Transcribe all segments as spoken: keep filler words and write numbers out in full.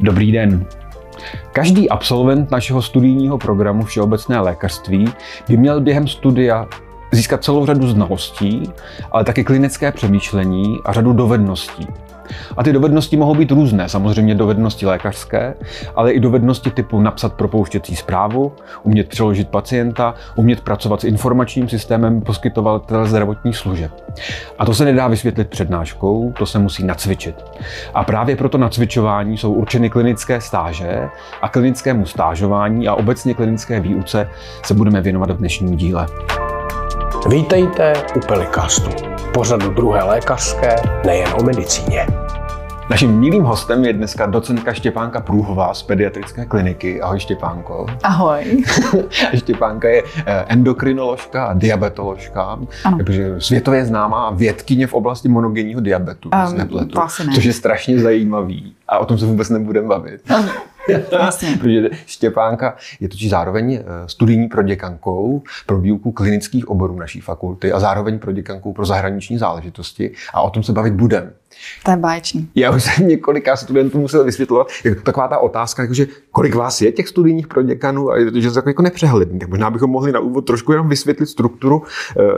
Dobrý den. Každý absolvent našeho studijního programu Všeobecné lékařství by měl během studia získat celou řadu znalostí, ale taky klinické přemýšlení a řadu dovedností. A ty dovednosti mohou být různé, samozřejmě dovednosti lékařské, ale i dovednosti typu napsat propouštěcí zprávu, umět přeložit pacienta, umět pracovat s informačním systémem poskytovatele zdravotních služeb. A to se nedá vysvětlit přednáškou, to se musí nacvičit. A právě pro to nacvičování jsou určeny klinické stáže a klinickému stážování a obecně klinické výuce se budeme věnovat v dnešním díle. Vítejte u Pelikastu, pořadu druhé lékařské, nejen o medicíně. Naším milým hostem je dneska docentka Štěpánka Průhová z Pediatrické kliniky. Ahoj Štěpánko. Ahoj. Štěpánka je endokrinoložka a diabetoložka, takže světově známá vědkyně v oblasti monogenního diabetu, um, nepletu, což je strašně zajímavý a o tom se vůbec nebudeme bavit. Um. Protože Štěpánka je totiž zároveň studijní proděkankou pro výuku klinických oborů naší fakulty a zároveň proděkankou pro zahraniční záležitosti a o tom se bavit budeme. To je báječný. Já už jsem několika studentů musel vysvětlovat, jako taková ta otázka, jakože kolik vás je těch studijních proděkanů, a je to, že to jako nepřehledný. Tak možná bychom mohli na úvod trošku jenom vysvětlit strukturu e, e,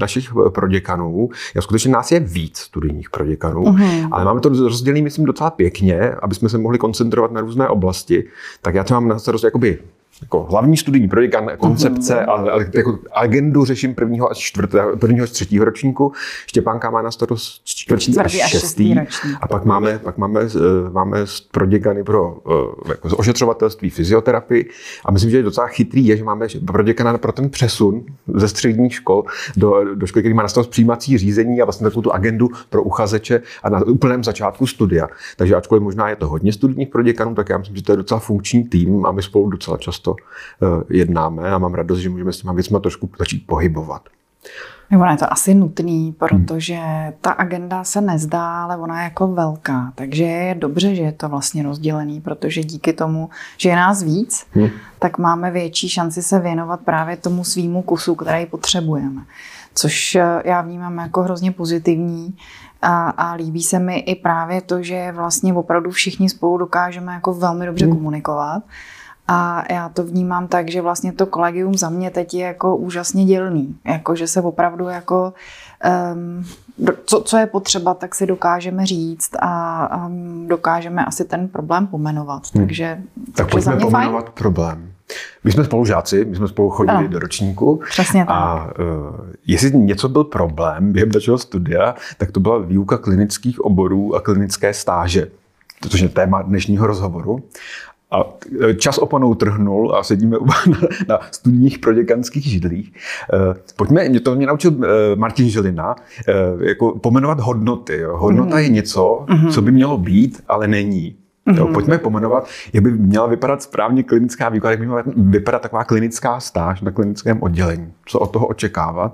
našich proděkanů. Já skutečně nás je víc studijních proděkanů, mm-hmm. ale máme to rozdělené, myslím, docela pěkně, aby jsme se mohli koncentrovat na různé oblasti. Tak já to mám na starost jakoby jako hlavní studijní proděkan, koncepce, mm-hmm. ale, ale jako agendu řeším prvního až čtvrtého, prvního až třetího ročníku. Štěpánka má na starost čtvrtý, čtvrtý až šestý. Ročník. A pak máme, pak máme, máme proděkany pro jako ošetřovatelství, fyzioterapii. A myslím, že je docela chytrý, je, že máme proděkana pro ten přesun ze středních škol do, do školy, který má na starost přijímací řízení a vlastně takovou tu agendu pro uchazeče a na úplném začátku studia. Takže ačkoliv možná je to hodně studijních proděkanů, tak já myslím, že to je docela funkční tým a my spolu docela často to jednáme a mám radost, že můžeme s těma věcma trošku začít pohybovat. Nebo je to asi nutný, protože hmm. ta agenda se nezdá, ale ona je jako velká, takže je dobře, že je to vlastně rozdělený, protože díky tomu, že je nás víc, hmm. tak máme větší šanci se věnovat právě tomu svýmu kusu, který potřebujeme. Což já vnímám jako hrozně pozitivní a, a líbí se mi i právě to, že vlastně opravdu všichni spolu dokážeme jako velmi dobře hmm. komunikovat. A já to vnímám tak, že vlastně to kolegium za mě teď je jako úžasně dělný. Jako, že se opravdu jako, um, co, co je potřeba, tak si dokážeme říct a, a dokážeme asi ten problém pomenovat. Hmm. Takže, tak pojďme pomenovat fajn. Problém. My jsme spolužáci, my jsme spolu chodili no, do ročníku a uh, jestli něco byl problém během našeho studia, tak to byla výuka klinických oborů a klinické stáže. Což je téma dnešního rozhovoru. A čas opanou trhnul a sedíme na, na studijních proděkanských židlích. E, pojďme, mě to mě naučil e, Martin Želina, e, jako pomenovat hodnoty. Jo. Hodnota mm-hmm. je něco, mm-hmm. co by mělo být, ale není. Mm-hmm. Jo, pojďme pomenovat, jak by měla vypadat správně klinická výuka, jak by měla vypadat taková klinická stáž na klinickém oddělení. Co od toho očekávat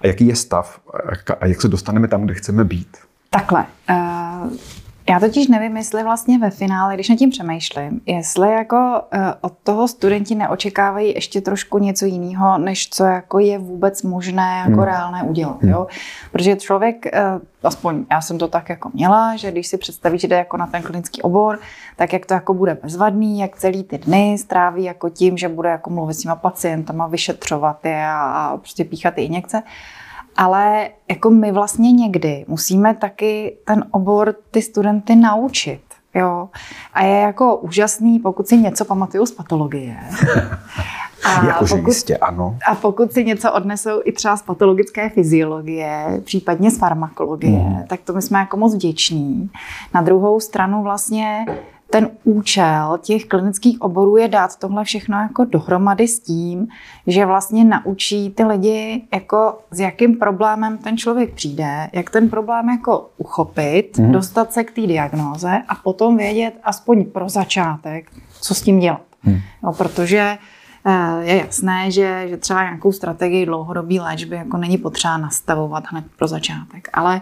a jaký je stav a jak se dostaneme tam, kde chceme být. Takhle. Uh... Já totiž nevím, jestli vlastně ve finále, když nad tím přemýšlím, jestli jako od toho studenti neočekávají ještě trošku něco jiného, než co jako je vůbec možné jako hmm. reálné udělat. Jo? Protože člověk, aspoň já jsem to tak jako měla, že když si představí, že jde jako na ten klinický obor, tak jak to jako bude bezvadný, jak celý ty dny stráví jako tím, že bude jako mluvit s těma pacientama, vyšetřovat je a, a prostě píchat ty injekce. Ale jako my vlastně někdy musíme taky ten obor ty studenty naučit. Jo? A je jako úžasný, pokud si něco pamatuju z patologie. A jakože jistě, ano. A pokud si něco odnesou i třeba z patologické fyziologie, případně z farmakologie, mm. tak to my jsme jako moc vděční. Na druhou stranu vlastně ten účel těch klinických oborů je dát tohle všechno jako dohromady s tím, že vlastně naučí ty lidi, jako s jakým problémem ten člověk přijde, jak ten problém jako uchopit, mm. dostat se k té diagnóze a potom vědět aspoň pro začátek, co s tím dělat. Mm. No, protože je jasné, že, že třeba nějakou strategii dlouhodobé léčby jako není potřeba nastavovat hned pro začátek, ale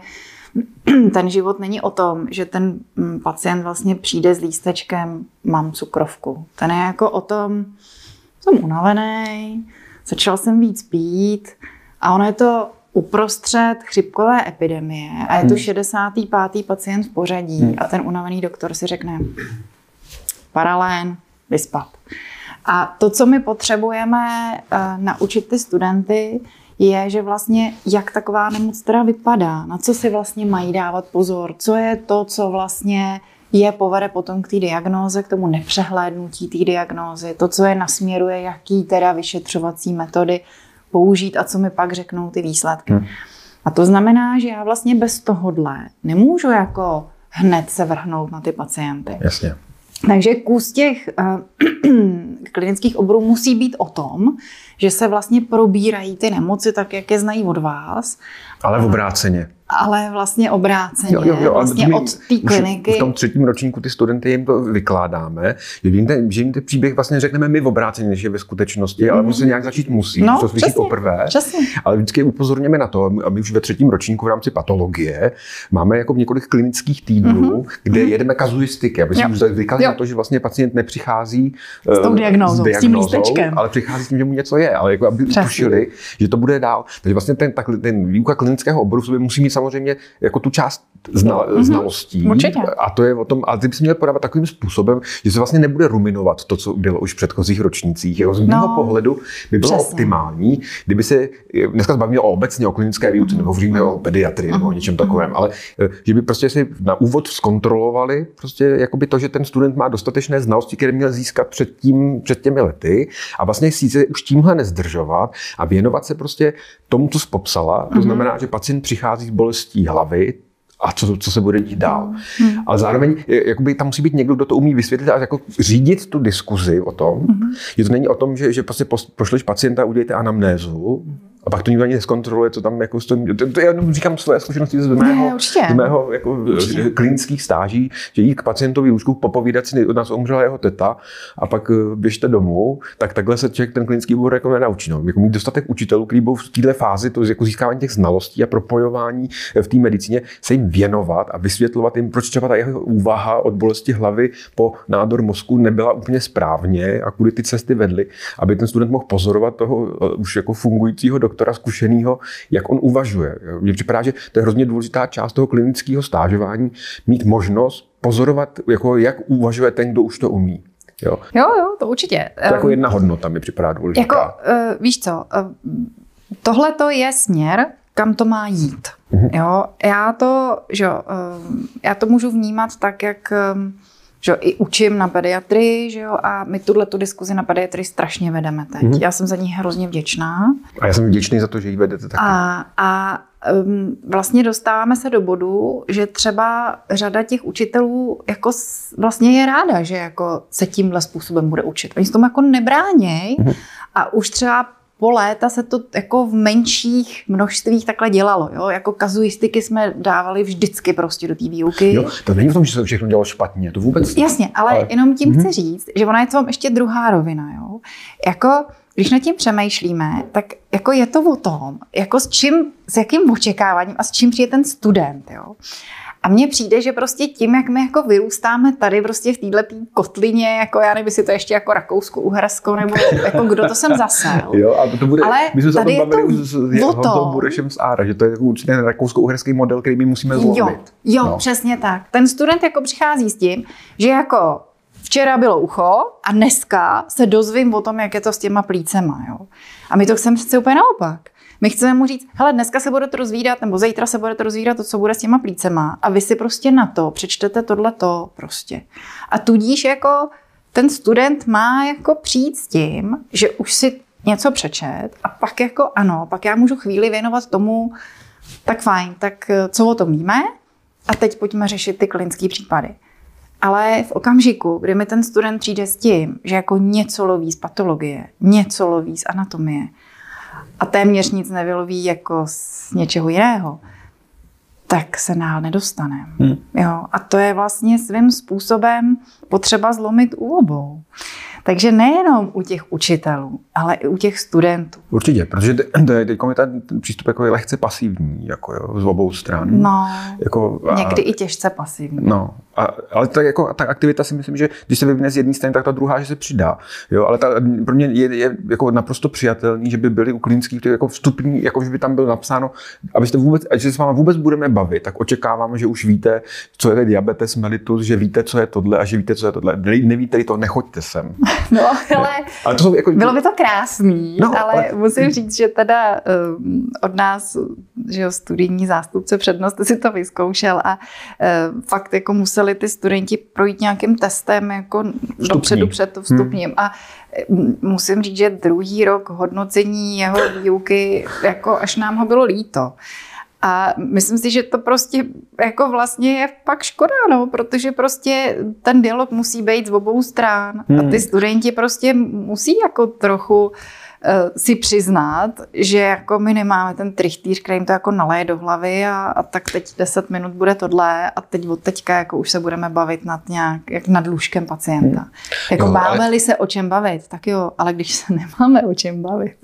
ten život není o tom, že ten pacient vlastně přijde s lístečkem mám cukrovku. Ten je jako o tom, jsem unavený, začal jsem víc pít a ono je to uprostřed chřipkové epidemie a je to šedesátý pátý pacient v pořadí a ten unavený doktor si řekne paralén, vyspat. A to, co my potřebujeme uh, naučit ty studenty, je, že vlastně jak taková nemoc teda vypadá, na co si vlastně mají dávat pozor, co je to, co vlastně je povede potom k té diagnóze, k tomu nepřehlédnutí té diagnózy, to, co je nasměruje, jaký teda vyšetřovací metody použít a co mi pak řeknou ty výsledky. Hmm. A to znamená, že já vlastně bez tohodle nemůžu jako hned se vrhnout na ty pacienty. Jasně. Takže kus těch uh, klinických oborů musí být o tom, že se vlastně probírají ty nemoci tak, jak je znají od vás. Ale v obráceně. Ale vlastně obráceně, jo, jo, jo, vlastně od té kliniky. V tom třetím ročníku ty studenty jim to vykládáme, že jim ten, že jim ten příběh vlastně řekneme my v obráceně, než je ve skutečnosti, ale on se nějak začít musí, no, to slyší přesně, poprvé. Přesně. Ale vždycky upozorněme na to, a my už ve třetím ročníku v rámci patologie máme jako několik klinických týdnů, mm-hmm. kde mm-hmm. jedeme kazuistiky, aby si už zvykali na to, že vlastně pacient nepřichází s tou diagnózou, s tím lístečkem, ale přichází s tím, že mu něco je, ale jako aby tušili, že to bude dál. Takže vlastně ten, ta, ten výuka klinického oboru v sobě musí mít samozřejmě jako tu část znal, mm-hmm. znalostí. Určitě. A to je o tom, ale ty bys měl podávat takovým způsobem, že se vlastně nebude ruminovat to, co bylo už v předchozích ročnících. Jako z mého no, pohledu by bylo přesně. optimální, kdyby se dneska zbavíme o obecně o klinické výuce, nebo hovoříme o pediatrii mm-hmm. nebo o něčem takovém, ale že by prostě si na úvod zkontrolovali prostě jakoby to, že ten student má dostatečné znalosti, které měl získat před tím, před těmi lety, a vlastně si už tímhle nezdržovat a věnovat se prostě tomu, co jsi popsala. To mm-hmm. znamená, že pacient přichází bolestí hlavy a co, co se bude dít dál. Hmm. Ale zároveň jakoby, tam musí být někdo, kdo to umí vysvětlit a jako řídit tu diskuzi o tom, hmm. že to není o tom, že, že prostě pošleš pacienta, udějte anamnézu, a pak to nikdo ani zkontroluje, co tam jako... To, to já říkám své zkušenosti z mého, z mého jako klinických stáží, že jít k pacientovi lůžku, popovídat si, od nás umřela jeho teta a pak běžte domů, tak takhle se člověk ten klinický obor jako nenaučí. No. Jako mít dostatek učitelů, kteří budou v této fázi to jako získávání těch znalostí a propojování v té medicíně, se jim věnovat a vysvětlovat jim, proč třeba ta jeho úvaha od bolesti hlavy po nádor mozku nebyla úplně správně a kudy ty cesty vedly, aby ten student mohl pozorovat toho už jako fungujícího doktora zkušenýho, jak on uvažuje. Mně připadá, že to je hrozně důležitá část toho klinického stážování, mít možnost pozorovat, jako jak uvažuje ten, kdo už to umí. Jo, jo, jo, to určitě. To jako jedna hodnota mi připadá důležitá. Jako, víš co, tohle to je směr, kam to má jít. Mhm. Jo, já to, že jo, já to můžu vnímat tak, jak že jo, i učím na pediatrii, že jo, a my tuhletu diskuzi na pediatrii strašně vedeme teď. Mm. Já jsem za ní hrozně vděčná. A já jsem vděčný za to, že ji vedete taky. A, a um, vlastně dostáváme se do bodu, že třeba řada těch učitelů jako vlastně je ráda, že jako se tímhle způsobem bude učit. Oni se tomu jako nebráněj mm. a už třeba po léta se to jako v menších množstvích takhle dělalo. Jo? Jako kazuistiky jsme dávali vždycky prostě do té výuky. Jo, to není v tom, že se všechno dělalo špatně, to vůbec. Jasně, ale, ale... jenom tím mm-hmm. chci říct, že ona je tam ještě druhá rovina. Jo? Jako, když nad tím přemýšlíme, tak jako je to o tom, jako s čím, s jakým očekáváním a s čím přijde ten student. Jo? A mně přijde, že prostě tím, jak my jako vyrůstáme tady prostě v této kotlině, jako já nevím, jestli to ještě jako Rakousko, Uhersko, nebo jako kdo to jsem zasel. Jo, a to bude, ale my jsme se tady o tom bavili už s Honzou Burešem z Ára, že to je jako určitě rakousko-uherský model, který my musíme zlomit. Jo, jo no. Přesně tak. Ten student jako přichází s tím, že jako včera bylo ucho a dneska se dozvím o tom, jak je to s těma plícema. Jo. A my to chceme přece úplně naopak. My chceme mu říct, hele, dneska se budete rozvídat, nebo zítra se budete rozvídat to, co bude s těma plícema, a vy si prostě na to přečtete tohleto prostě. A tudíž jako ten student má jako přijít s tím, že už si něco přečet a pak jako ano, pak já můžu chvíli věnovat tomu, tak fajn, tak co o tom víme a teď pojďme řešit ty klinické případy. Ale v okamžiku, kdy mi ten student přijde s tím, že jako něco loví z patologie, něco loví z anatomie, a téměř nic nevyloví jako z něčeho jiného, tak se dál nedostane. Hmm. Jo, a to je vlastně svým způsobem potřeba zlomit u obou. Takže nejenom u těch učitelů, ale i u těch studentů. Určitě, protože teď je ten přístup jako je lehce pasivní, jako jo, z obou stran. No, jako, někdy a, i těžce pasivní. No, A, ale ta, jako, ta aktivita si myslím, že když se vyvine z jedné strany, tak ta druhá, že se přidá. Jo, ale ta, pro mě je, je jako naprosto přijatelný, že by byly u klinických jako vstupní, jako by tam bylo napsáno, abyste vůbec, až se s váma vůbec budeme bavit, tak očekáváme, že už víte, co je diabetes mellitus, že víte, co je tohle a že víte, co je tohle. Ne, nevíte to, nechoďte sem. No, ale, ale to jako, bylo by to krásný, no, ale, ale musím říct, že teda um, od nás, že jo, studijní zástupce přednost si to vyzkoušel a um, fakt jako musel ty studenti projít nějakým testem jako vstupní. Dopředu před to vstupním. Hmm. A musím říct, že druhý rok hodnocení jeho výuky, jako až nám ho bylo líto. A myslím si, že to prostě jako vlastně je pak škoda, no, protože prostě ten dialog musí být z obou stran. Hmm. A ty studenti prostě musí jako trochu si přiznat, že jako my nemáme ten trichtýř, který jim to jako naleje do hlavy a, a tak teď deset minut bude tohle a teď od teďka jako už se budeme bavit nad nějak, jak nad lůžkem pacienta. Hmm. Jako jo, máme-li ale... se o čem bavit, tak jo, ale když se nemáme o čem bavit.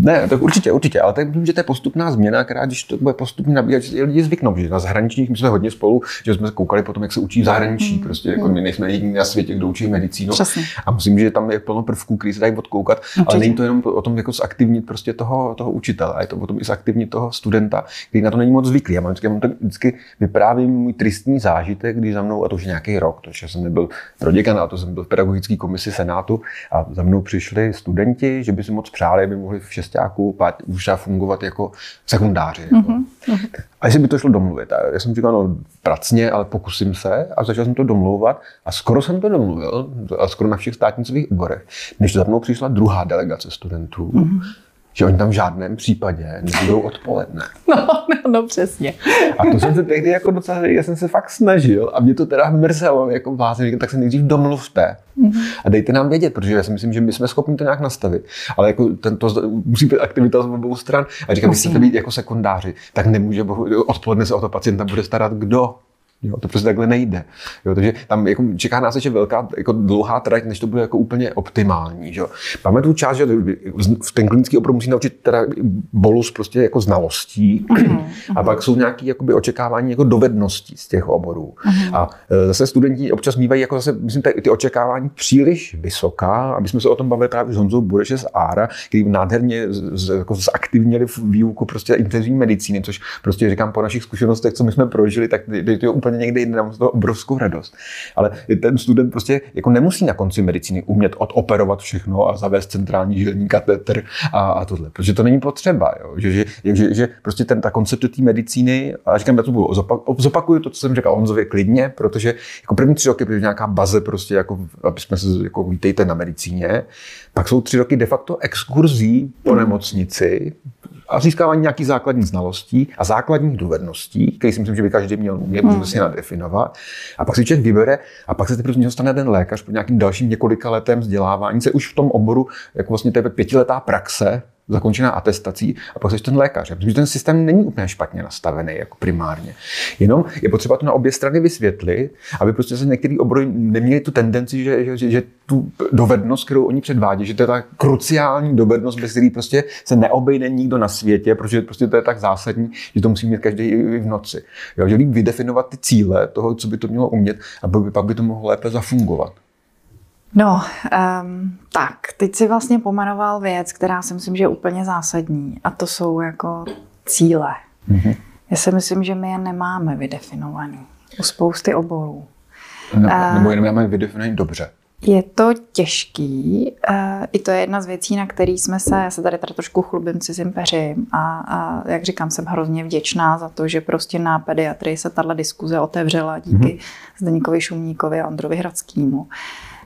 Ne, tak určitě, určitě, ale tak myslím, že to je postupná změna, která, když to bude postupně nabíhat, že lidi zvyknou, že na zahraničních, my jsme hodně spolu, že jsme koukali potom, jak se učí v zahraničí, prostě jako my nejsme jediní na světě, kdo učí medicínu. Přesně. A myslím, že tam je plno prvků, který se dají odkoukat, určitě. Ale není to jenom o tom jako zaktivnit prostě toho, toho učitele, je to o tom i zaktivnit toho studenta, který na to není moc zvyklý. Já mám vždycky, mám to vždycky vyprávím můj tristní zážitek, když za mnou, a to už nějaký rok, to že jsem nebyl pro děkana, to jsem byl v pedagogické komisi senátu a za mnou přišli studenti, že by si moc přáli, aby mohli v šestáku už fungovat jako sekundáři. Mm-hmm. Jako. A jestli by to šlo domluvit. A já jsem říkal, no pracně, ale pokusím se a začal jsem to domlouvat a skoro jsem to domluvil, a skoro na všech státnicových oborech, než za mnou přišla druhá delegace studentů, mm-hmm. že oni tam v žádném případě nebudou odpoledne. No, no, no, přesně. A to jsem se tehdy jako docela, já jsem se fakt snažil a mě to teda mrzelo, jako vás, tak se nejdřív domluvte a dejte nám vědět, protože já si myslím, že my jsme schopni to nějak nastavit, ale jako tento, musí být aktivita z obou stran a říkám, když chcete být jako sekundáři, tak nemůže, odpoledne se o to pacienta bude starat kdo. Jo, to prostě takhle nejde. Jo, takže tam jako čeká nás ještě velká, jako dlouhá trať, než to bude jako úplně optimální. Jo. Máme tu část, že ten klinický obor musí naučit teda bolus prostě jako znalostí mm-hmm. a pak jsou nějaké jakoby očekávání jako dovedností z těch oborů. Mm-hmm. A zase studenti občas mývají jako zase, myslím, ty očekávání příliš vysoká, aby jsme se o tom bavili právě s Honzou Bureše z Ára, který nádherně z, jako zaktivnili výuku prostě intenzivní medicíny, což prostě říkám po našich zkušenostech, co my jsme prožili, tak to úplně někde jinde, mám z toho obrovskou radost. Ale ten student prostě jako nemusí na konci medicíny umět odoperovat všechno a zavést centrální žilní katetr a, a tohle, protože to není potřeba. Jo? Že, že, že, že prostě ten, ta koncept té medicíny, a říkám, já to budu, zopak, zopakuju to, co jsem říkal Honzově klidně, protože jako první tři roky je nějaká baze, prostě jako, aby jsme se jako vítejte na medicíně, pak jsou tři roky de facto exkurzí po nemocnici, a získávání nějakých základních znalostí a základních dovedností, které si myslím, že by každý měl umět, můžeme si nadefinovat. A pak si člověk vybere a pak se teprve z něho stane ten lékař po nějakým dalším několika letem vzdělávání, se už v tom oboru, jako vlastně to je pětiletá praxe, zakončená atestací a pak jsi ten lékař. Já myslím, že ten systém není úplně špatně nastavený jako primárně. Jenom je potřeba to na obě strany vysvětlit, aby prostě se některý obory neměli tu tendenci, že, že, že, že tu dovednost, kterou oni předvádí, že to je ta kruciální dovednost, bez který prostě se neobejde nikdo na světě, protože prostě to je tak zásadní, že to musí mít každý i v noci. Jo, že líp vydefinovat ty cíle toho, co by to mělo umět, aby pak by to mohlo lépe zafungovat. No, um, tak, teď si vlastně pomenoval věc, která si myslím, že je úplně zásadní a to jsou jako cíle. Mm-hmm. Já si myslím, že my je nemáme vydefinovaný u spousty oborů. Nebo, uh, nebo jenom máme vydefinovaný dobře. Je to těžký, uh, i to je jedna z věcí, na který jsme se, já se tady teda trošku chlubím cizím peřím a, a jak říkám, jsem hrozně vděčná za to, že prostě na pediatrii se tato diskuze otevřela díky mm-hmm. Zdeníkovi Šumníkovi a Ondrovi Hradskýmu.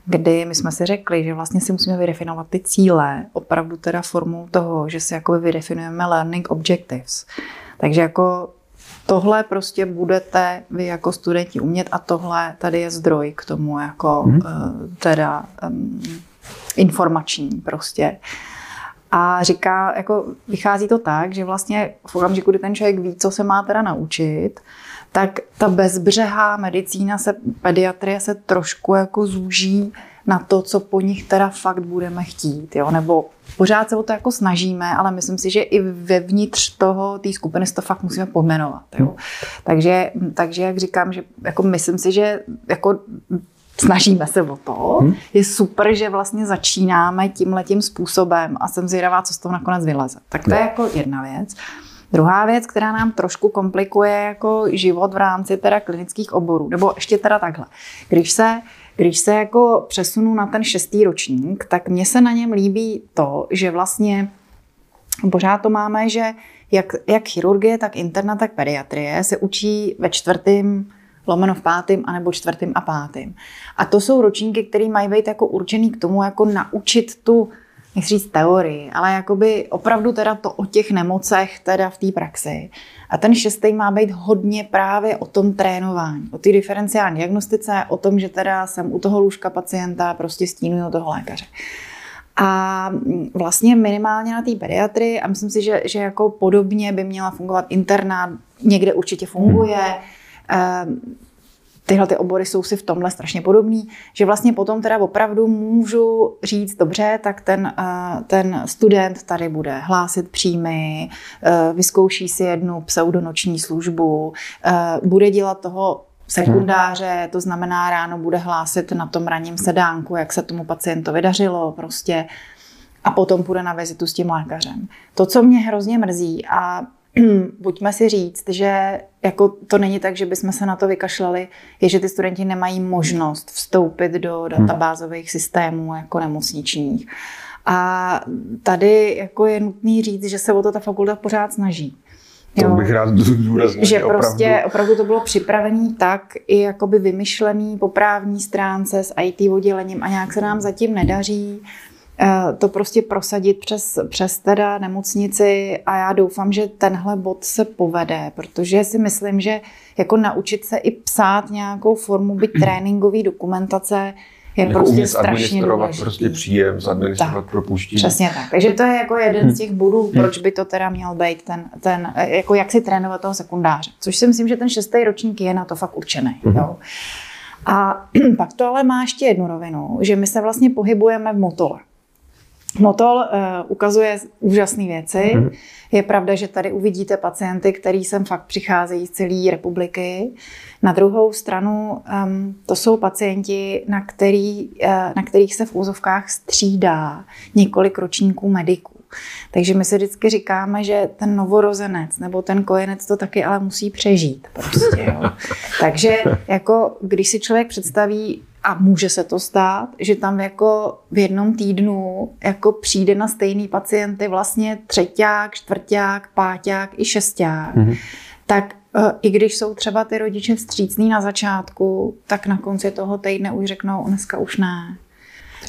Kdy my jsme si řekli, že vlastně si musíme vydefinovat ty cíle, opravdu teda formou toho, že si jakoby vydefinujeme learning objectives. Takže jako tohle prostě budete vy jako studenti umět a tohle tady je zdroj k tomu jako hmm. teda um, informační prostě. A říká, jako vychází to tak, že vlastně v okamžiku, kdy ten člověk ví, co se má teda naučit, tak ta bezbřehá medicína, se, pediatrie se trošku jako zúží na to, co po nich teda fakt budeme chtít, jo? Nebo pořád se o to jako snažíme, ale myslím si, že i vevnitř toho, té skupiny si to fakt musíme pojmenovat, jo? Takže, takže jak říkám, že jako myslím si, že jako snažíme se o to. Hmm. Je super, že vlastně začínáme tímhletím způsobem a jsem zvědavá, co z toho nakonec vyleze. Tak to no. je jako jedna věc. Druhá věc, která nám trošku komplikuje jako život v rámci teda klinických oborů, nebo ještě teda takhle. Když se, když se jako přesunu na ten šestý ročník, tak mně se na něm líbí to, že vlastně pořád to máme, že jak, jak chirurgie, tak interna, tak pediatrie se učí ve čtvrtém lomeno v pátým, anebo čtvrtým a pátým. A to jsou ročníky, které mají být jako určený k tomu, jako naučit tu, nechci říct teorii, ale jakoby opravdu teda to o těch nemocech teda v té praxi. A ten šestý má být hodně právě o tom trénování, o té diferenciální diagnostice, o tom, že teda jsem u toho lůžka pacienta, prostě stínuju toho lékaře. A vlastně minimálně na té pediatrii, a myslím si, že, že jako podobně by měla fungovat internát, někde určitě funguje. Tyhle ty obory jsou si v tomhle strašně podobný, že vlastně potom teda opravdu můžu říct, dobře, tak ten, ten student tady bude hlásit příjmy, vyzkouší si jednu pseudonoční službu, bude dělat toho sekundáře, to znamená ráno bude hlásit na tom ranním sedánku, jak se tomu pacientovi dařilo prostě a potom půjde na vizitu s tím lékařem. To, co mě hrozně mrzí a buďme si říct, že jako to není tak, že bychom se na to vykašlali, je, že ty studenti nemají možnost vstoupit do databázových systémů jako nemocničních. A tady jako je nutný říct, že se o to ta fakulta pořád snaží. Jo? To bych rád důraznil. Že prostě opravdu. opravdu to bylo připravené tak i jakoby vymyšlený po právní stránce s í té oddělením a nějak se nám zatím nedaří to prostě prosadit přes, přes teda nemocnici a já doufám, že tenhle bod se povede, protože si myslím, že jako naučit se i psát nějakou formu byť tréninkové dokumentace je jako prostě strašně důležitý. Prostě příjem, zadministrovat propuštění. Přesně tak. Takže to je jako jeden z těch bodů, proč by to teda měl být ten, ten jako jak si trénovat toho sekundáře. Což si myslím, že ten šestý ročník je na to fakt určený. Mm-hmm. Jo. A pak to ale má ještě jednu rovinu, že my se vlastně pohybujeme v Motole. Motol uh, ukazuje úžasné věci. Mm. Je pravda, že tady uvidíte pacienty, který sem fakt přicházejí z celé republiky. Na druhou stranu um, to jsou pacienti, na, který, uh, na kterých se v úzovkách střídá několik ročníků mediků. Takže my si vždycky říkáme, že ten novorozenec nebo ten kojenec to taky ale musí přežít. Prostě, jo. Takže jako, když si člověk představí, a může se to stát, že tam jako v jednom týdnu jako přijde na stejný pacienty vlastně třeťák, čtvrťák, páťák i šesťák. Mm-hmm. Tak i když jsou třeba ty rodiče vstřícní na začátku, tak na konci toho týdne už řeknou, dneska už ne.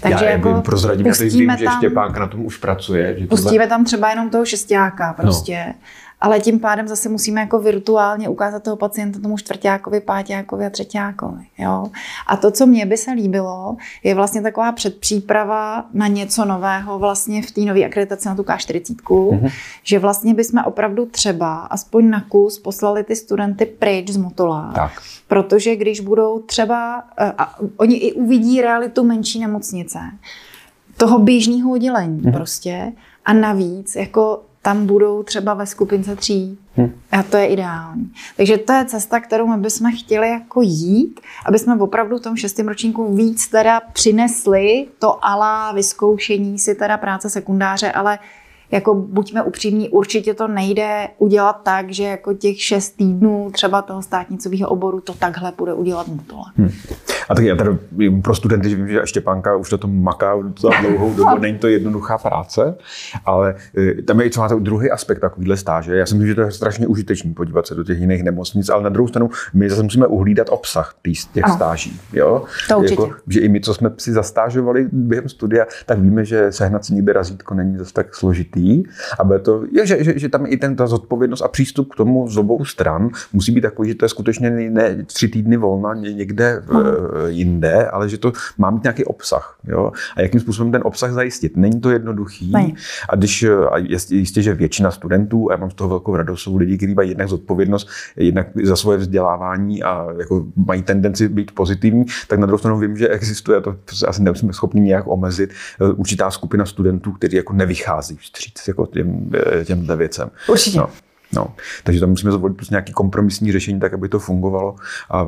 Takže já jako vím, prozradím, já teď vím, tam, že Štěpánka na tom už pracuje. Že pustíme tohle tam třeba jenom toho šesťáka prostě. No. Ale tím pádem zase musíme jako virtuálně ukázat toho pacienta tomu čtvrťákovi, páťákovi a třeťákovi. Jo? A to, co mně by se líbilo, je vlastně taková předpříprava na něco nového vlastně v té nové akreditaci na tu ká čtyřicet, mm-hmm. že vlastně bychom opravdu třeba aspoň na kus poslali ty studenty pryč z Motola. Tak. Protože když budou třeba, a oni i uvidí realitu menší nemocnice, toho běžného oddělení mm-hmm. prostě a navíc jako tam budou třeba ve skupince tří. A to je ideální. Takže to je cesta, kterou my bychom chtěli jako jít, aby jsme opravdu v tom šestém ročníku víc teda přinesli to ala vyzkoušení si teda práce sekundáře, ale jako buďme upřímní, určitě to nejde udělat tak, že jako těch šest týdnů třeba toho státnicového oboru to takhle bude udělat Motole. Hmm. A tak já tady pro studenty, že vím, že Štěpánka už na tom maká za dlouhou dobu, není to jednoduchá práce, ale tam je i co máte druhý aspekt takovýhle stáže. Já si myslím, že to je strašně užitečný podívat se do těch jiných nemocnic, ale na druhou stranu my zase musíme uhlídat obsah těch stáží. Jo? To určitě. Jako, že i my, co jsme si zastážovali během studia, tak víme, že sehnat si někde razítko není zase tak složitý. lidí, a bude to, je, že, že, že tam i ten, ta zodpovědnost a přístup k tomu z obou stran musí být takový, že to je skutečně ne tři týdny volna někde v, jinde, ale že to má mít nějaký obsah. Jo? A jakým způsobem ten obsah zajistit. Není to jednoduchý. Nej. A když a jistě, že většina studentů, a já mám z toho velkou radost, jsou lidi, kteří mají jednak zodpovědnost, jednak za svoje vzdělávání a jako mají tendenci být pozitivní, tak na druhou stranu vím, že existuje, a to asi nejsme schopni nějak omezit, určitá skupina studentů, kteří jako nevychází vstříc jako těm, těmhle věcem. Určitě. No. No, takže tam musíme zvolit prostě nějaké kompromisní řešení, tak aby to fungovalo a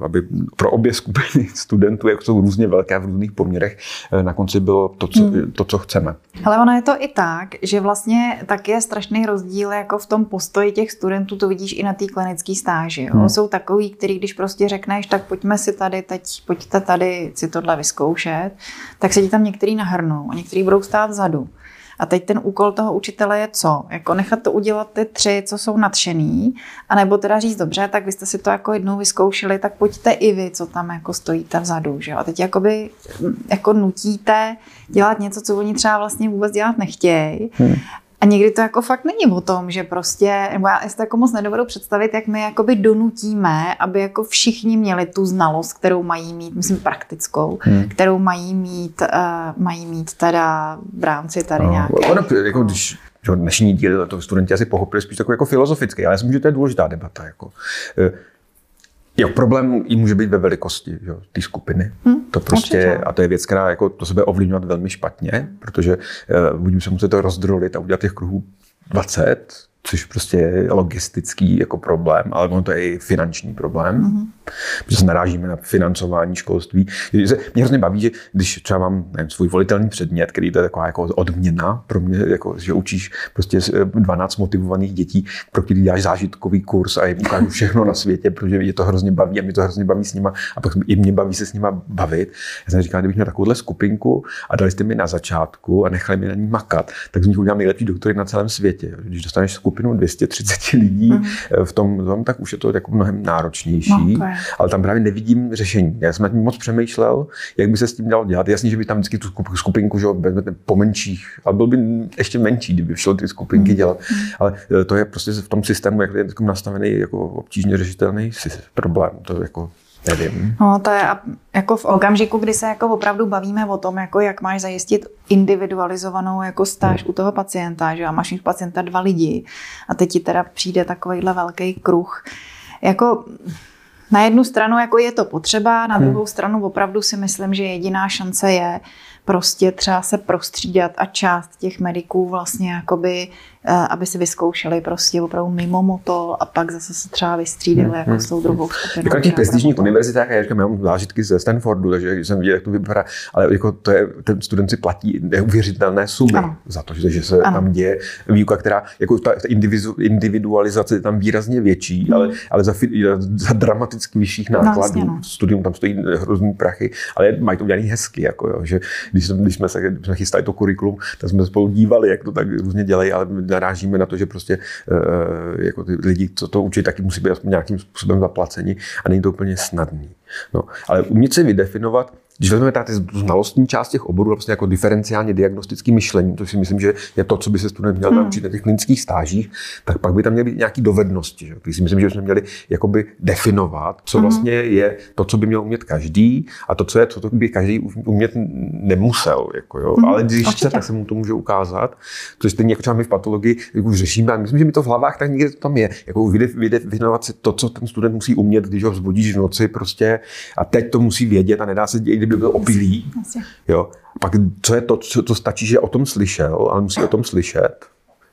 aby pro obě skupiny studentů, jak jsou různě velké v různých poměrech, na konci bylo to, co, hmm. to, co chceme. Ale ono je to i tak, že vlastně tak je strašný rozdíl jako v tom postoji těch studentů, to vidíš i na té klinické stáži. Hmm. Jsou takový, který když prostě řekneš, tak pojďme si tady, teď pojďte tady si tohle vyzkoušet, tak se ti tam některý nahrnou a některý budou stát vzadu. A teď ten úkol toho učitele je co? Jako nechat to udělat ty tři, co jsou nadšený, anebo teda říct, dobře, tak vy jste si to jako jednou vyzkoušeli, tak pojďte i vy, co tam jako stojíte vzadu. Že? A teď jakoby, jako nutíte dělat něco, co oni třeba vlastně vůbec dělat nechtějí. Hmm. A někdy to jako fakt není o tom, že prostě, nebo já si to jako moc nedovedu představit, jak my jakoby donutíme, aby jako všichni měli tu znalost, kterou mají mít, myslím praktickou, hmm. kterou mají mít, uh, mají mít teda v rámci tady no, nějaké. Ono, jako když dnešní díly, to studenti asi pochopili spíš takový jako filozofický, ale já si myslím, že to je důležitá debata. Jako. Jo, problém jí může být ve velikosti té skupiny. Hmm, to prostě, určitě. A to je věc, která jako, to se bude ovlivňovat velmi špatně, protože uh, budeme se muset to rozdrolit a udělat těch kruhů dvacet, což prostě je logistický jako problém, ale ono to je i finanční problém, mm-hmm. protože se narážíme na financování školství. Mě hrozně baví, že když třeba mám nevím, svůj volitelný předmět, který to je taková jako odměna pro mě, jako, že učíš prostě dvanáct motivovaných dětí, pro který děláš zážitkový kurz a jim ukážu všechno na světě, protože mě to hrozně baví a mě to hrozně baví s nima a pak i mě baví se s nima bavit. Já jsem říkal, kdybych měl takovouhle skupinku a dali jste mi na začátku a nechali mě na ní makat, tak z nich udělám nejlepší doktory na celém světě. Když dostaneš skupinu dvě stě třicet lidí mm-hmm. v tom, tom, tak už je to jako mnohem náročnější, okay. ale tam právě nevidím řešení. Já jsem nad tím moc přemýšlel, jak by se s tím dalo dělat. Jasně, že by tam vždycky tu skupinku, že pomenších, ale byl by ještě menší, kdyby šlo ty skupinky mm-hmm. dělat. Ale to je prostě v tom systému, jak je nastavený jako obtížně řešitelný problém. To jako nevím. No, to je jako v okamžiku, kdy se jako opravdu bavíme o tom, jako jak máš zajistit individualizovanou jako stáž no. u toho pacienta, že a máš mít pacienta dva lidi a teď ti teda přijde takovýhle velký kruh. Jako na jednu stranu jako je to potřeba, na druhou hmm. stranu opravdu si myslím, že jediná šance je prostě třeba se prostřídat a část těch mediků vlastně jakoby, aby si vyzkoušeli prostě opravdu mimo Motol a pak zase se třeba vystřídili hmm. jako s tou druhou skupinou. Jako na těch prestižních univerzitách, já říkám, já mám zážitky ze Stanfordu, takže jsem viděl, jak to vypadá, ale jako to je, ten student si platí neuvěřitelné sumy ano. za to, že, že se ano. tam děje výuka, která, jako ta individualizace je tam výrazně větší, hmm. ale, ale za, za dramaticky vyšších nákladů, no, vlastně, studium tam stojí hrozný prachy, ale mají to udělaný hezky, jako jo, že Když jsme, když jsme se když jsme chystali to kurikulum, tak jsme spolu dívali, jak to tak různě dělají, ale narážíme na to, že prostě e, jako ty lidi, co to učí, taky musí být aspoň nějakým způsobem zaplaceni a není to úplně snadný. No, ale umět si vydefinovat, když vezmeme tady znalostní část těch oborů, vlastně jako diferenciálně diagnostický myšlení, to si myslím, že je to, co by se student měl naučit hmm. na těch klinických stážích, tak pak by tam měly být nějaké dovednosti. Že? Když si myslím, že bychom měli jakoby definovat, co hmm. vlastně je to, co by měl umět každý a to, co je, co to by každý umět nemusel. Jako jo? Hmm. Ale když chce, tak se mu to může ukázat. To stejně jako třeba my v patologii jako řešíme, a myslím, že mi to v hlavách tak někde to tam je. Jako vydefinovat si to, co ten student musí umět, když ho vzbudíš v noci prostě a teď to musí vědět a nedá se dělat, kdyby byl opilý, jo. Pak co je to, co, co stačí, že o tom slyšel, ale musí o tom slyšet,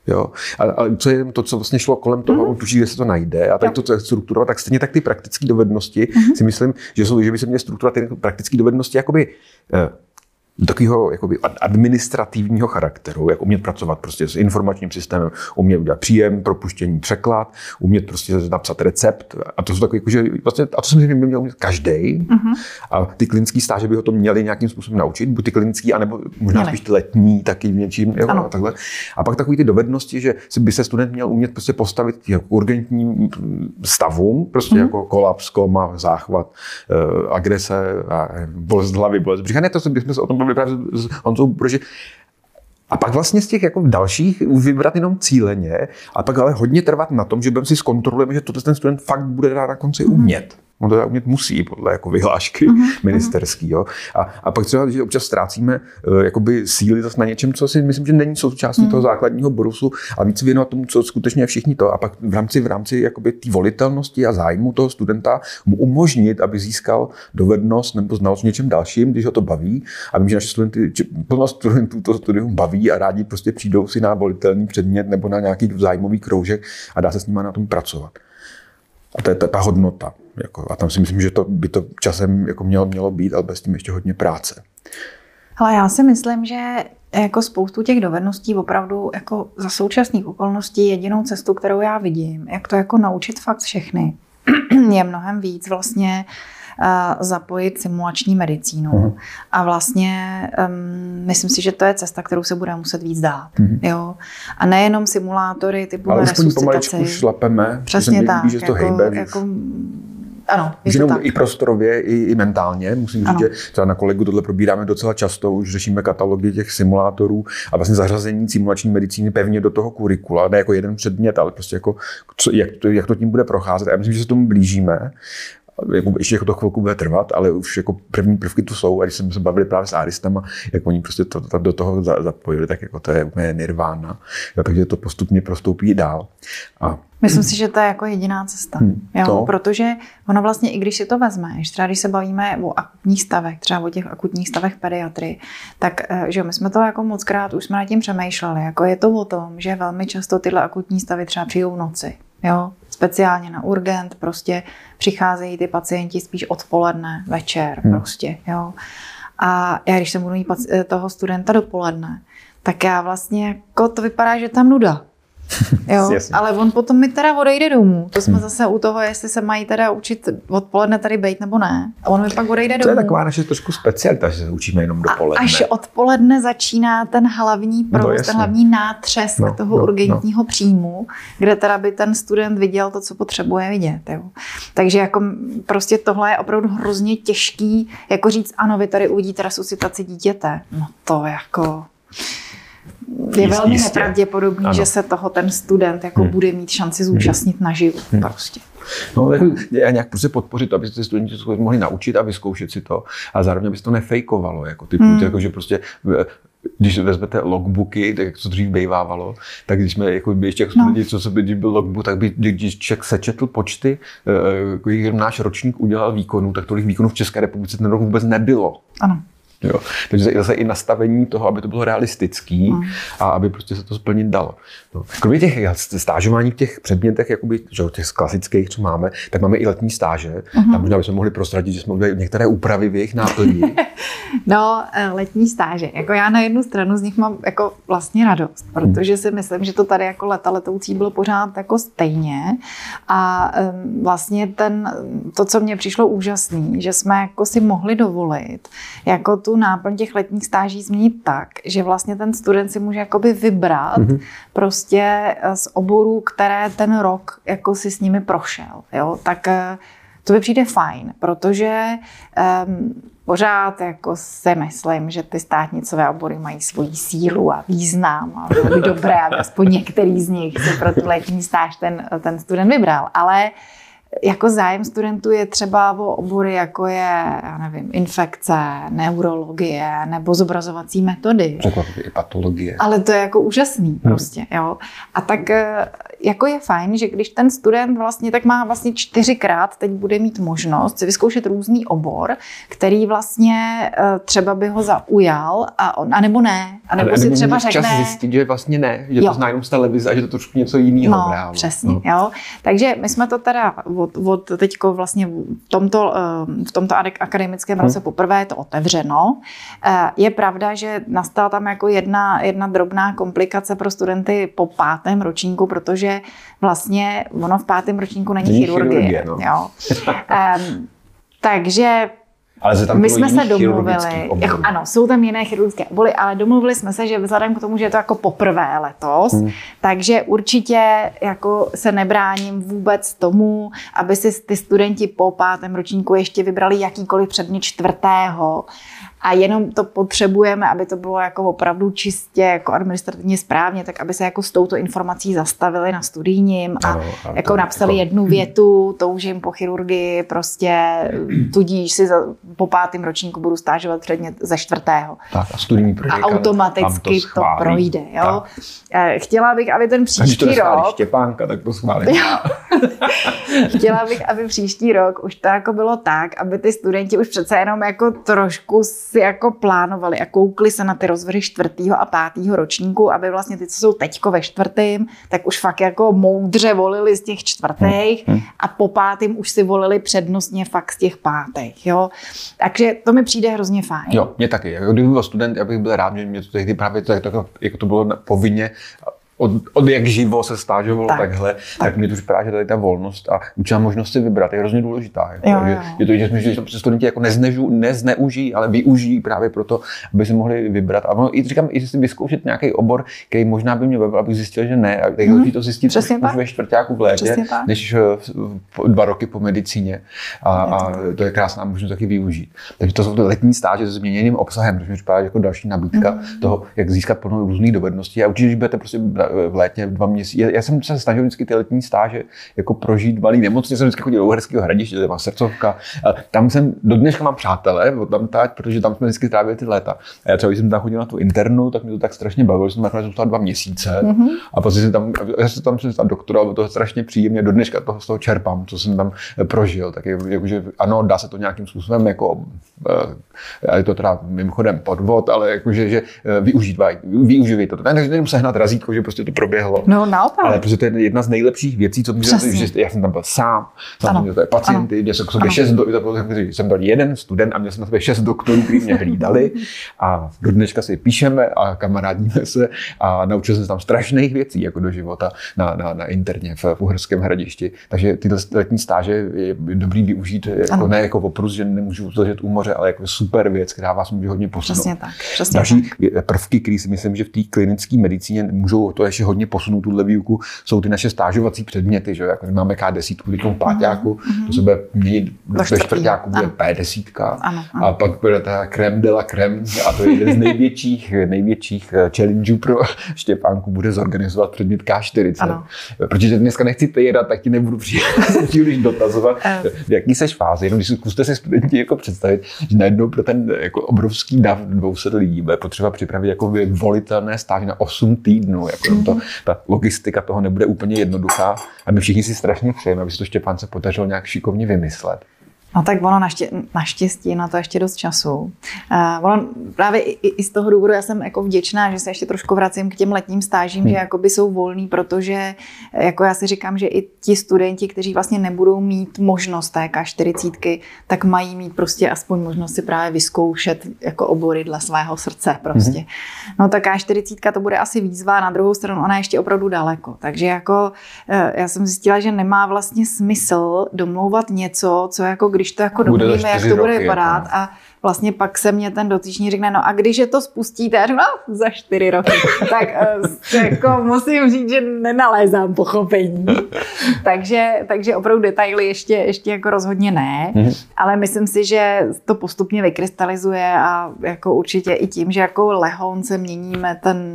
jo. A, a co je to, co vlastně šlo kolem toho, mm-hmm. on tuší, kde se to najde a tak to, co je strukturovat, tak stejně tak ty praktické dovednosti, mm-hmm. si myslím, že, jsou, že by se měly strukturovat ty praktické dovednosti jakoby eh, takového jakoby administrativního charakteru, jak umět pracovat prostě s informačním systémem, umět udělat příjem, propuštění, překlad, umět prostě napsat recept. A to jsou takové, jakože vlastně, a to si myslím, že by měl umět každý. Uh-huh. A ty klinické stáže by ho to měli nějakým způsobem naučit, buď ty klinický, anebo možná spíš ty letní, taky v něčím, jo, a takhle. A pak takové ty dovednosti, že by se student měl umět prostě postavit k urgentním stavům, prostě uh-huh. jako kolaps, koma, záchvat, agrese, bolest hlavy, bolest břicha. Ne, to bychom se o tom právě s Honzou Burešem, A pak vlastně z těch jako dalších už vybrat jenom cíleně, a pak ale hodně trvat na tom, že budeme si zkontrolujeme, že toto ten student fakt bude dát na konci umět. On to dát umět musí, podle jako vyhlášky uh-huh. ministerský. Jo. A, a pak třeba, že občas ztrácíme uh, jakoby síly zase na něčem, co si myslím, že není součástí uh-huh. toho základního borusu, a víc věnovat tomu, co skutečně všichni to. A pak v rámci v rámci jakoby té volitelnosti a zájmu toho studenta mu umožnit, aby získal dovednost nebo znalost něčem dalším, když ho to baví. A vím, že naše studenty, že plnost studentů to studium baví a rádi prostě přijdou si na volitelný předmět nebo na nějaký zájmový kroužek a dá se s nimi na tom pracovat. A to je ta, ta hodnota. Jako, a tam si myslím, že to by to časem jako mělo, mělo být, ale bez tím ještě hodně práce. Ale já si myslím, že jako spoustu těch dovedností opravdu jako za současných okolností jedinou cestu, kterou já vidím, jak to jako naučit fakt všechny, je mnohem víc vlastně zapojit simulační medicínu. Uhum. A vlastně um, myslím si, že to je cesta, kterou se bude muset víc dát. Jo? A nejenom simulátory typu resuscitaci. Ale pomaličku šlapeme. Přesně tak. Líbí, že jako, to hejbe, jako, ano, je to tak. I prostorově, i, i mentálně. Musím říct, že třeba na kolegu tohle probíráme docela často, už řešíme katalogy těch simulátorů a vlastně zařazení simulační medicíny pevně do toho kurikula, ne jako jeden předmět, ale prostě jako, co, jak, to, jak to tím bude procházet. A já myslím, že se tomu blížíme. Jako, ještě jako to chvilku bude trvat, ale už jako první prvky tu jsou. A když jsme se bavili právě s aristama, jak oni prostě to, to, do toho za, zapojili, tak jako to je úplně nirvána. Jo, takže to postupně prostoupí dál. A myslím si, že to je jako jediná cesta. Hmm, jo? Protože ono vlastně, i když si to vezmeš, třeba když se bavíme o akutních stavech, třeba o těch akutních stavech pediatry, tak že my jsme to jako mockrát už jsme nad tím přemýšleli. Jako je to o tom, že velmi často tyhle akutní stavy třeba přijou v noci. Jo? Speciálně na urgent, prostě přicházejí ty pacienti spíš odpoledne, večer hmm. prostě, jo. A já, když jsem budu mít toho studenta dopoledne, tak já vlastně, jako to vypadá, že tam nuda, jo. Ale on potom mi teda odejde domů. To jsme hmm. zase u toho, jestli se mají teda učit odpoledne tady bejt nebo ne. A on mi pak odejde to domů. To je taková naše trošku specialita, že se učíme jenom dopoledne. A až odpoledne začíná ten hlavní provoz, no ten hlavní nátřesk no, toho no, urgentního no. příjmu, kde teda by ten student viděl to, co potřebuje vidět. Jo. Takže jako prostě tohle je opravdu hrozně těžký, jako říct, ano, vy tady uvidíte resuscitaci dítěte. No to jako... Je Jist, velmi jistě. nepravděpodobný, ano. že se toho ten student jako hmm. bude mít šanci zúčastnit hmm. naživo. Hmm. Prostě. No, já nějak prostě podpořit, aby se studenti mohli naučit a vyzkoušet si to. A zároveň, aby se to nefejkovalo. Jako, typu, hmm. jako, že prostě, když vezmete logbooky, tak jak to dřív bývávalo, tak když jsme jako, ještě jak studenti, no. co se by, když byl logbook, tak by, když člověk sečetl počty, když náš ročník udělal výkonů, tak tolik výkonů v České republice ten rok vůbec nebylo. Ano. Jo. Takže zase i nastavení toho, aby to bylo realistický mm. a aby prostě se to splnit dalo. No. Kromě těch stážování v těch předmětech, jakoby, že, těch klasických, co máme, tak máme i letní stáže. Mm-hmm. Tam možná bychom mohli prozradit, že jsme udělali některé úpravy v jejich náplní. No, letní stáže. Jako já na jednu stranu z nich mám jako vlastně radost, protože si myslím, že to tady jako leta letoucí bylo pořád jako stejně. A vlastně ten, to, co mně přišlo úžasný, že jsme jako si mohli dovolit jako tu náplň těch letních stáží změnit tak, že vlastně ten student si může jakoby vybrat mm-hmm. prostě z oborů, které ten rok jako si s nimi prošel. Jo? Tak to by přijde fajn, protože um, pořád jako si myslím, že ty státnicové obory mají svoji sílu a význam a bylo by dobré, aby aspoň některý z nich si pro tu letní stáž ten, ten student vybral, ale jako zájem studentů je třeba o obory, jako je, já nevím, infekce, neurologie nebo zobrazovací metody. Překvapivě i patologie. Ale to je jako úžasný hmm. prostě, jo. A tak jako je fajn, že když ten student vlastně tak má vlastně čtyřikrát teď bude mít možnost si vyzkoušet různý obor, který vlastně třeba by ho zaujal a on, anebo ne, anebo si třeba řekne... Čas zjistit, že vlastně ne, že jo. to zná jenom z televize a že to trošku něco jiného. No, právě. přesně, no. jo. Takže my jsme to teda Od, od teďko vlastně v tomto, v tomto akademickém roce hmm. poprvé je to otevřeno. Je pravda, že nastala tam jako jedna, jedna drobná komplikace pro studenty po pátém ročníku, protože vlastně ono v pátém ročníku není, není chirurgie. chirurgie no. jo. um, takže Ale tam my jsme se domluvili, jako, ano, jsou tam jiné chirurgické obory, ale domluvili jsme se, že vzhledem k tomu, že je to jako poprvé letos, hmm. takže určitě jako se nebráním vůbec tomu, aby si ty studenti po pátém ročníku ještě vybrali jakýkoliv předmět čtvrtého a jenom to potřebujeme, aby to bylo jako opravdu čistě jako administrativně správně, tak aby se jako s touto informací zastavili na studijním a ano, jako napsali jako jednu větu, toužím po chirurgii, prostě tudíž si za, po pátém ročníku budu stážovat předmět ze čtvrtého. Tak a studijní prožíká, a automaticky to, to projde. Jo? Chtěla bych, aby ten příští rok... Když to Štěpánka, tak to schválím. Chtěla bych, aby příští rok už to jako bylo tak, aby ty studenti už přece jenom jako trošku si jako plánovali a koukli se na ty rozvrhy čtvrtýho a pátýho ročníku, aby vlastně ty, co jsou teďko ve čtvrtým, tak už fakt jako moudře volili z těch čtvrtých hmm. a po pátým už si volili přednostně fakt z těch pátých. Jo? Takže to mi přijde hrozně fajn. Jo, mě taky. Kdyby byl student, já bych byl rád, že mě to tehdy právě tak, tak, jako to bylo povinně, Od, od jak živo se stážovalo tak, takhle, tak, tak mě to připadá, že tady ta volnost a určitá možnost si vybrat je hrozně důležitá. Jako, jo, že, jo. Je to, že jsme, že to studenti jako neznežu, nezneužijí, ale využijí právě proto, aby si mohli vybrat. A ono, i říkám, i si vyzkoušet nějaký obor, který možná by mě bavil, abych zjistil, že ne. A tak je mm. to zjistit už, už ve čtvrťáku v létě, než dva roky po medicíně. A, a to je krásná možnost taky využít. Takže to jsou to letní stáže se změněným obsahem, což mi připadá jako další nabídka mm. toho, jak získat plnou různých dovedností. A určitě, když budete prostě v létě dva měsíce. Já jsem se snažil vždycky ty letní stáže jako prožít malý nemocně, jsem vždycky chodil do Uherského Hradiště, to je má srdcovka. Tam jsem, do dneška mám přátelé od tamtať, protože tam jsme vždycky trávili ty léta. A já třeba, když jsem tam chodil na tu internu, tak mě to tak strašně bavilo, že jsem nakonec zůstal dva měsíce. Mm-hmm. A potom jsem tam, já jsem tam jsem doktora, bylo to strašně příjemně, do dneška toho z toho čerpám, co jsem tam prožil. Tak je, jakože, ano, dá se to nějakým způsobem, jako, je to teda mimochodem podvod, ale jakože, že využívaj, využívej to. Takže jenom sehnat razítko, že prostě to proběhlo. No naopak. Ale protože to je jedna z nejlepších věcí, co můžu říct, že já jsem tam byl sám, samozřejmě to je pacienty, měl jsem k sobě šest, jsem byl jeden student a měl jsem na sobě šest doktorů, kteří mě hlídali a do dneška si píšeme a kamarádíme se a naučil jsem se tam strašných věcí jako do života na, na, na interně v, v Uherském Hradišti. Takže tyhle letní stáže je dobrý využít, jako, ne jako oprus, že nemůžu ležet u moře, ale jako super věc, která vás může hodně posunout. Přesně tak. Přesně Další tak. prvky, které si myslím, že v té klinické medicíně můžou to ještě hodně posunout tuhle výuku, jsou ty naše stážovací předměty, že jako máme K deset v páťáku, mm-hmm. to se bude měnit ve čtvrťáku, bude P deset ano, ano. a pak bude ta crème de la crème a to je jeden z největších, největších challengeů pro Štěpánku, bude zorganizovat předmět K čtyřicet. Ano. Protože dneska nechci tejrat, tak ti nebudu příliš dotazovat, v jaký seš fázi, jenom když si zkuste si studenti jako představit, že najednou pro ten jako obrovský dav dvou set lidí bude potřeba připravit jako volitelné stáž na osm týdnů. Jako To, ta logistika toho nebude úplně jednoduchá a my všichni si strašně přejeme, aby se to Štěpánce podařilo nějak šikovně vymyslet. No tak ono naště, naštěstí na to ještě dost času. Uh, ono právě i, i z toho důvodu já jsem jako vděčná, že se ještě trošku vracím k těm letním stážím, hmm. že jakoby jsou volný, protože jako já si říkám, že i ti studenti, kteří vlastně nebudou mít možnost té K čtyřicet, tak mají mít prostě aspoň možnost si právě vyzkoušet jako obory dle svého srdce prostě. Hmm. No tak K čtyřicet to bude asi výzva, na druhou stranu ona ještě opravdu daleko. Takže jako já jsem zjistila, že nemá vlastně smysl domlouvat něco, co jako když to jako domluvíme, jak to bude vypadat jako. A vlastně pak se mě ten dotyčný řekne, no a když je to spustíte, já říkám, no za čtyři roky, tak jako musím říct, že nenalézám pochopení. takže, takže opravdu detaily ještě, ještě jako rozhodně ne, mm-hmm. ale myslím si, že to postupně vykrystalizuje a jako určitě i tím, že jako lehonce měníme ten,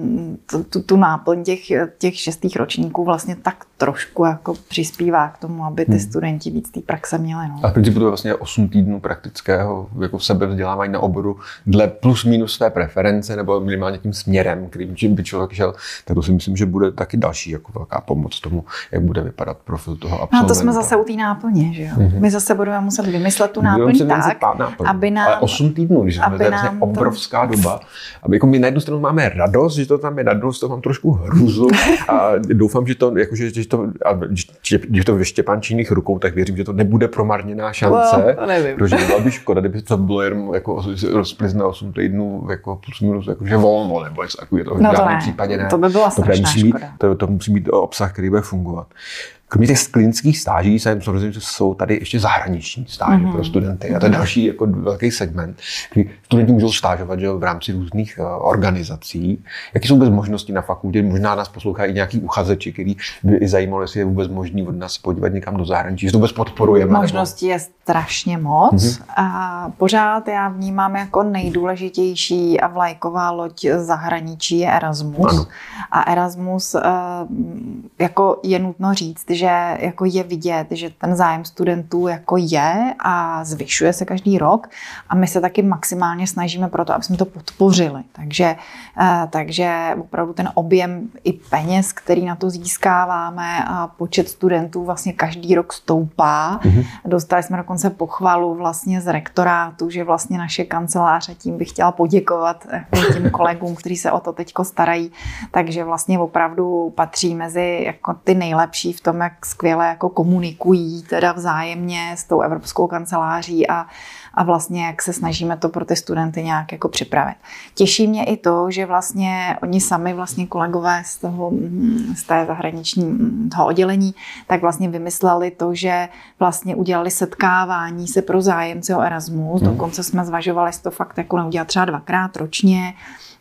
tu, tu náplň těch, těch šestých ročníků vlastně tak trošku jako přispívá k tomu, aby ty studenti víc té praxe měli. No. A v principu to je vlastně osm týdnů praktického jako sebevzdělávání na oboru dle plus minus své preference nebo minimálně tím směrem, kterým by člověk šel, tak to si myslím, že bude taky další jako velká pomoc tomu, jak bude vypadat profil toho absolventa. No to jsme zase u té náplně, že jo? Mm-hmm. My zase budeme muset vymyslet tu náplň tak, náplň. Aby nám... Ale osm týdnů, když jsme, to je vlastně obrovská to... doba. Aby jako my na jednu stranu máme radost, že to tam je radost, to mám trošku hruzu a doufám, že to jako, že to, a když to ve Štěpánčiných rukou, tak věřím, že to nebude promarněná šance. No, protože byla by škoda, kdyby to bylo jenom jako rozplyzne osm týdnů jako plus minus jakože volno, nebo je to v žádném případě ne. To by byla strašná škoda. To, to musí být obsah, který bude fungovat. Kromě těch klinických stáží, samozřejmě jsou tady ještě zahraniční stáže mm-hmm. pro studenty. A to je další jako velký segment, kdy studenti můžou stážovat, že, v rámci různých uh, organizací. Jaké jsou vůbec možnosti na fakultě? Možná nás poslouchají nějaký uchazeči, který by i zajímalo, jestli je vůbec možný od nás podívat někam do zahraničí, jestli to vůbec podporujeme. Možností je strašně moc mm-hmm. a pořád já vnímám jako nejdůležitější a vlajková loď zahraničí je Erasmus. Ano. A Erasmus uh, jako je nutno říct, že že jako je vidět, že ten zájem studentů jako je a zvyšuje se každý rok a my se taky maximálně snažíme pro to, aby jsme to podpořili. Takže, takže opravdu ten objem i peněz, který na to získáváme a počet studentů vlastně každý rok stoupá. Mm-hmm. Dostali jsme dokonce pochvalu vlastně z rektorátu, že vlastně naše kanceláře, tím bych chtěla poděkovat těm kolegům, kteří se o to teďko starají. Takže vlastně opravdu patří mezi jako ty nejlepší v tom, jak skvěle jako komunikují teda vzájemně s tou Evropskou kanceláří a, a vlastně jak se snažíme to pro ty studenty nějak jako připravit. Těší mě i to, že vlastně oni sami vlastně kolegové z toho z té zahraničního oddělení tak vlastně vymysleli to, že vlastně udělali setkávání se pro zájemce o Erasmus. Hmm. Dokonce jsme zvažovali, jestli to fakt jako neudělat třeba dvakrát ročně.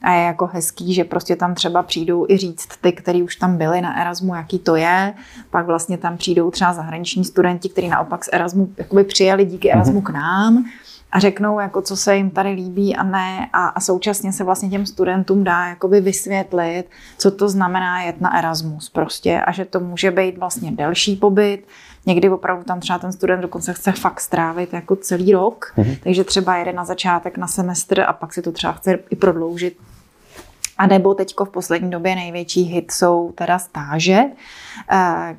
A je jako hezký, že prostě tam třeba přijdou i říct ty, kteří už tam byli na Erasmu, jaký to je. Pak vlastně tam přijdou třeba zahraniční studenti, kteří naopak z Erasmu jakoby přijeli díky Erasmu k nám a řeknou, jako, co se jim tady líbí a ne. A, a současně se vlastně těm studentům dá jakoby vysvětlit, co to znamená jet na Erasmus prostě a že to může být vlastně delší pobyt. Někdy opravdu tam třeba ten student dokonce chce fakt strávit jako celý rok, mm-hmm. takže třeba jede na začátek na semestr a pak si to třeba chce i prodloužit. A nebo teďko v poslední době největší hit jsou teda stáže,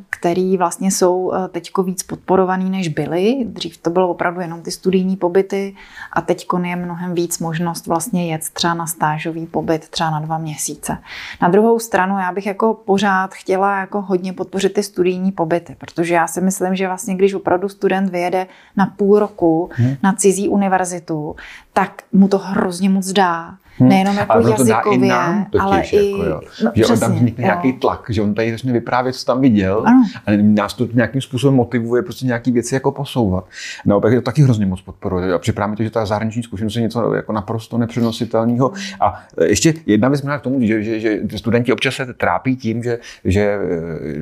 který vlastně jsou teďko víc podporovaný, než byly. Dřív to bylo opravdu jenom ty studijní pobyty a teďko je mnohem víc možnost vlastně jet třeba na stážový pobyt třeba na dva měsíce. Na druhou stranu já bych jako pořád chtěla jako hodně podpořit ty studijní pobyty, protože já si myslím, že vlastně když opravdu student vyjede na půl roku hmm. na cizí univerzitu, tak mu to hrozně moc dá. Hmm. Nejenom jako ale jazykově, i nám, totiž, ale i... Jako, jo. No, že přesně, on tam vznikne jo. nějaký tlak, že on tady začne vyprávět, co tam viděl ano. a nás to nějakým způsobem motivuje prostě nějaký věci jako posouvat. Naopak je to taky hrozně moc podporuje. A připravíme to, že ta zahraniční zkušenost je něco jako naprosto nepřenositelného. A ještě jedna věc měla k tomu, že, že, že studenti občas se trápí tím, že, že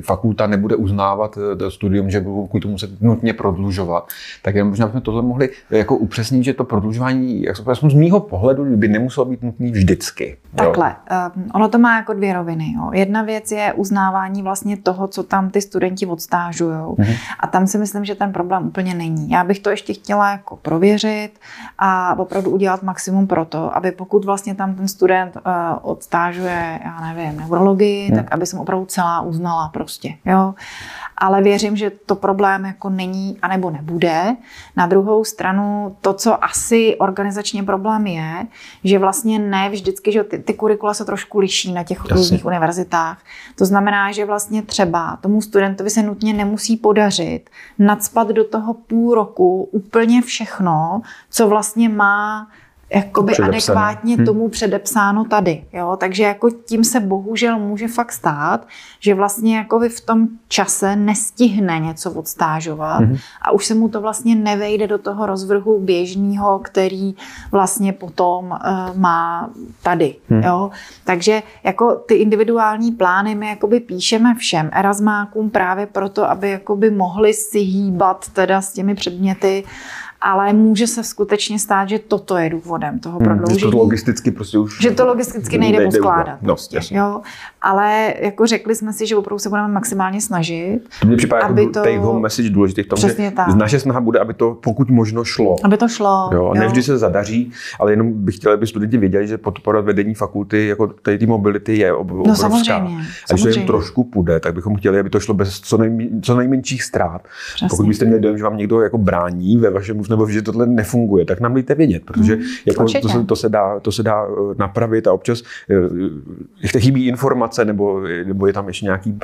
fakulta nebude uznávat studium, že budou kvůli tomu se nutně prodlužovat. Tak jenom možná bychom tohle mohli jako upřesnit, že to prodlužování, jak jsem z mýho pohledu, by nemuselo být nutný vždycky. Takhle. Um, ono to má jako dvě roviny. Jo. Jedna věc je uznávání vlastně toho, co tam ty studenti odstážujou. Mm-hmm. A tam si myslím, že ten problém úplně není. Já bych to ještě chtěla jako prověřit a opravdu udělat maximum pro to, aby pokud vlastně tam ten student uh, odstážuje, já nevím, neurologii, mm-hmm. tak aby jsem opravdu celá uznala prostě. Jo. Ale věřím, že to problém jako není anebo nebude. Na druhou stranu to, co asi organizačně problém je, že vlastně ne vždycky, že ty, ty kurikula se trošku liší na těch Jasně. různých univerzitách. To znamená, že vlastně třeba tomu studentovi se nutně nemusí podařit nacpat do toho půl roku úplně všechno, co vlastně má jakoby předepsané. Adekvátně hmm. tomu předepsáno tady. Jo? Takže jako tím se bohužel může fakt stát, že vlastně jako v tom čase nestihne něco odstážovat hmm. a už se mu to vlastně nevejde do toho rozvrhu běžného, který vlastně potom uh, má tady. Hmm. Jo? Takže jako ty individuální plány my jakoby píšeme všem erasmákům právě proto, aby jakoby mohli si hýbat teda s těmi předměty. Ale může se skutečně stát, že toto je důvodem toho prodloužení. Hmm, že to logisticky prostě už... Že to logisticky nejde, nejde poskládat. No, jasně. Jo, ale jako řekli jsme si, že opravdu se budeme maximálně snažit. To mě připadá aby jako to... take home message důležitý v tom, přesně že tak. Naše snaha bude, aby to pokud možno šlo. Aby to šlo. Jo, a ne vždy se zadaří, ale jenom bych chtěla, aby studenti věděli, že podpora vedení fakulty, jako tady ty mobility je ob- obrovská. No samozřejmě. A když jim trošku půjde, tak bychom chtěli, aby to šlo bez co, nejmí, co nejmenších ztrát. Pokud byste měli dojem, že vám někdo jako brání ve vašem nebo že tohle nefunguje, tak nám dejte vědět, protože mm, jako to, se, to, se dá, to se dá napravit a občas ještě chybí informace, nebo, nebo je tam ještě nějaký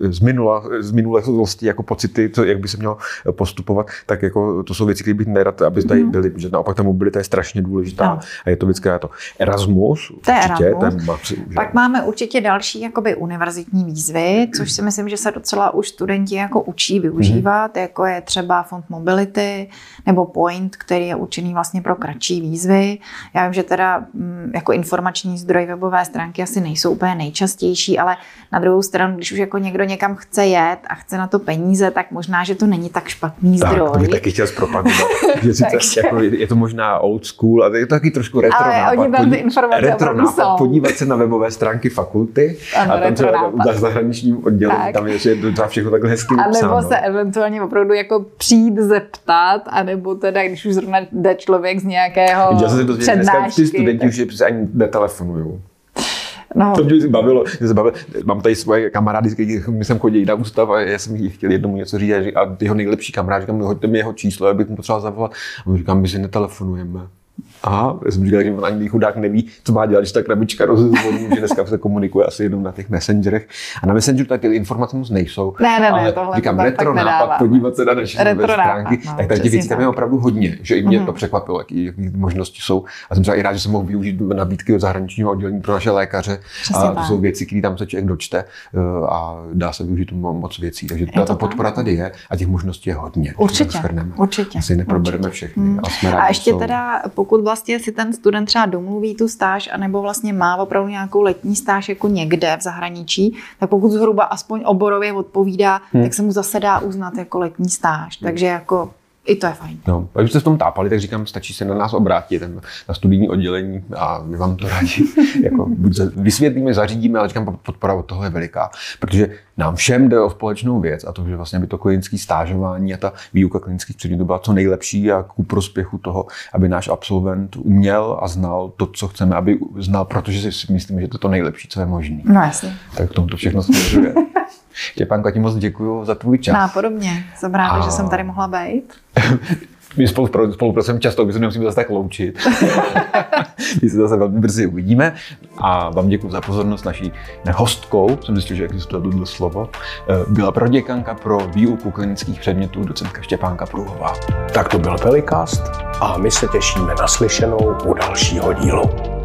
z, minula, z minulosti jako pocity, co, jak by se mělo postupovat, tak jako to jsou věci, které bych nerad, aby tady mm. byly, že naopak ta mobilita je strašně důležitá no. a je to vždycky to. Erasmus, to určitě. Erasmus. Ten má, pak máme určitě další jakoby univerzitní výzvy, což si myslím, že se docela už studenti jako učí využívat, mm. jako je třeba fond mobility nebo point, který je určený vlastně pro kratší výzvy. Já vím, že teda jako informační zdroj webové stránky asi nejsou úplně nejčastější, ale na druhou stranu, když už jako někdo někam chce jet a chce na to peníze, tak možná, že to není tak špatný tak, zdroj. Tak, to bych taky chtěl zpropagovat. Takže... jako je to možná old school, ale je to taky trošku retro ale nápad. Oni dali informace retro nápad, podívat se na webové stránky fakulty ano, a tam třeba za zahraničním oddělení, tak. tam je to všechno takhle hezky napsáno. A nebo se eventuálně opravdu jako přijít zeptat, anebo teda, když už zrovna jde člověk z nějakého přednášky. Já jsem se dozvěděl, dneska ty studenti tak... už ani netelefonují. No. To mě bavilo, mě se bavilo. Mám tady svoje kamarády, my jsem chodili na ústav a já jsem jí chtěl jednomu něco říct a jeho nejlepší kamarád, říkám, hoďte mi jeho číslo, abych mu potřeboval zavolat. A on říkám, my si netelefonujeme. Aha, já jsem říkal, že on ani chudák neví, co má dělat, když ta krabička rozezvoní, že dneska se komunikuje asi jenom na těch messengerech. A na messengeru tak ty informace moc nejsou. Ne, ne, ne, tohle říkám, retro nápad, podívat se na naše webové stránky, no, tak tady těch věcí tam je opravdu hodně, že i mě mm-hmm. to překvapilo, jaké možnosti jsou. A jsem třeba i rád, že jsem mohl využít nabídky od zahraničního oddělení pro naše lékaře. Přesně a to tak. Jsou věci, které tam se člověk dočte a dá se využít moc věcí. Takže ta podpora tady je a těch možností je hodně. Určitě. Určitě. Asi neprobereme všechny. A ještě teda pokud vlastně si ten student třeba domluví tu stáž, anebo vlastně má opravdu nějakou letní stáž jako někde v zahraničí, tak pokud zhruba aspoň oborově odpovídá, hmm. tak se mu zase dá uznat jako letní stáž. Hmm. Takže jako i to je fajn. No, když jste v tom tápali, tak říkám, stačí se na nás obrátit, na studijní oddělení a my vám to rádi jako vysvětlíme, zařídíme, ale říkám, podpora od toho je veliká, protože nám všem jde o společnou věc a to, že vlastně by to klinické stážování a ta výuka klinických předmětů byla co nejlepší a ku prospěchu toho, aby náš absolvent uměl a znal to, co chceme, aby znal, protože si myslíme, že to je to nejlepší, co je možné. No jasně. Tak k tomu to všechno směřuje. Štěpánko, já ti moc děkuju za tvůj čas. Nápodobně. Jsem ráda, a... že jsem tady mohla být. My spolu spolupracujeme často, my se nemusíme zase tak loučit. My se zase velmi brzy uvidíme. A vám děkuju za pozornost naší hostkou, jsem zjistil, že existuje toto slovo, byla proděkanka pro výuku klinických předmětů docentka Štěpánka Průhová. Tak to byl Pelikast a my se těšíme na slyšenou u dalšího dílu.